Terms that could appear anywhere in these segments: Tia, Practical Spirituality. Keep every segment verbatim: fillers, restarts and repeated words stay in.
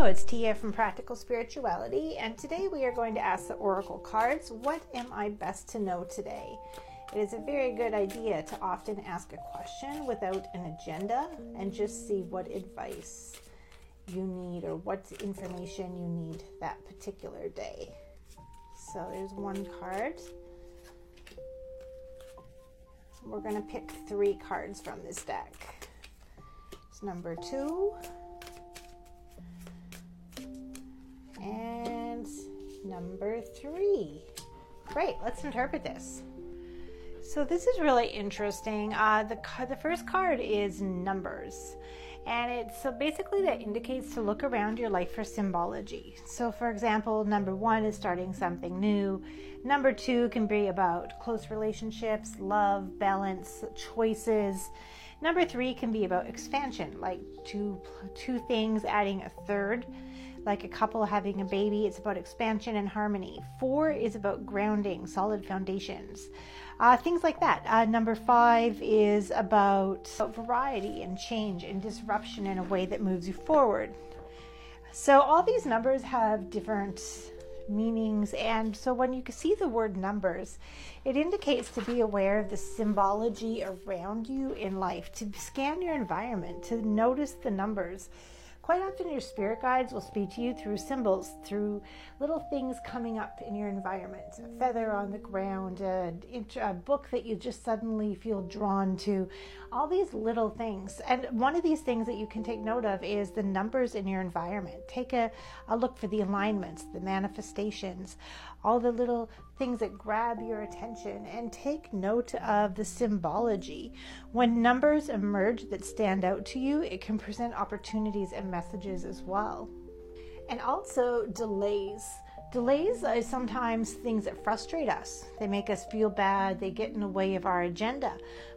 Hello, it's Tia from Practical Spirituality, and today we are going to ask the Oracle cards, what am I best to know today? It is a very good idea to often ask a question without an agenda and just see what advice you need or what information you need that particular day. So there's one card. We're going to pick three cards from this deck. It's number two. And number three. Great, let's interpret this. So this is really interesting. Uh, the, the first card is numbers. And it's so basically that indicates to look around your life for symbology. So for example, number one is starting something new. Number two can be about close relationships, love, balance, choices. Number three can be about expansion, like two, two things adding a third, like a couple having a baby. It's about expansion and harmony. Four is about grounding, solid foundations, uh, things like that. Uh, number five is about variety and change and disruption in a way that moves you forward. So all these numbers have different meanings, and so when you see the word numbers, it indicates to be aware of the symbology around you in life, to scan your environment, to notice the numbers. Quite often your spirit guides will speak to you through symbols, through little things coming up in your environment. A feather on the ground, a, a book that you just suddenly feel drawn to, all these little things. And one of these things that you can take note of is the numbers in your environment. Take a, a look for the alignments, the manifestations, all the little things that grab your attention, and take note of the symbology. When numbers emerge that stand out to you, it can present opportunities and messages as well. And also delays. Delays are sometimes things that frustrate us. They make us feel bad. They get in the way of our agenda.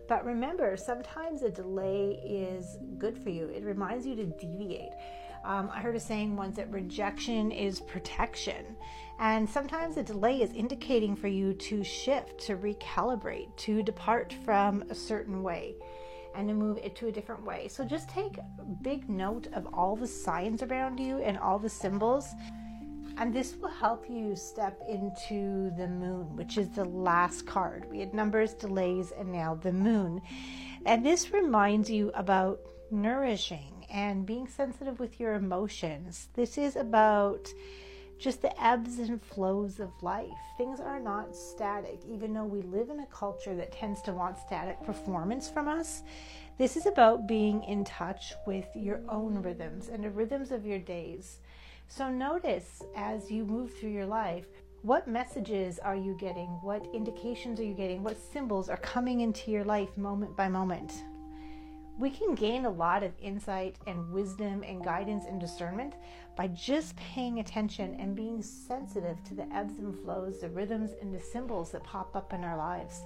But remember, sometimes a delay is good for you. It reminds you to deviate. Um, I heard a saying once that rejection is protection. And sometimes a delay is indicating for you to shift, to recalibrate, to depart from a certain way and to move it to a different way. So just take big note of all the signs around you and all the symbols. And this will help you step into the moon, which is the last card. We had numbers, delays, and now the moon. And this reminds you about nourishing and being sensitive with your emotions. This is about just the ebbs and flows of life. Things are not static, even though we live in a culture that tends to want static performance from us. This is about being in touch with your own rhythms and the rhythms of your days. So notice as you move through your life, what messages are you getting? What indications are you getting? What symbols are coming into your life moment by moment? We can gain a lot of insight and wisdom and guidance and discernment by just paying attention and being sensitive to the ebbs and flows, the rhythms and the symbols that pop up in our lives.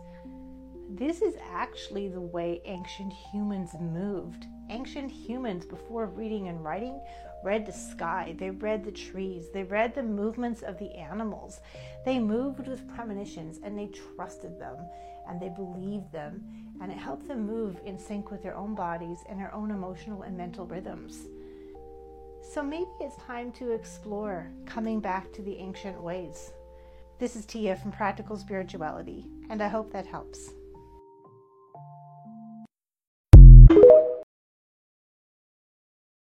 This is actually the way ancient humans moved. Ancient humans, before reading and writing, read the sky, they read the trees, they read the movements of the animals. They moved with premonitions and they trusted them and they believed them, and it helped them move in sync with their own bodies and their own emotional and mental rhythms. So maybe it's time to explore coming back to the ancient ways. This is Tia from Practical Spirituality, and I hope that helps.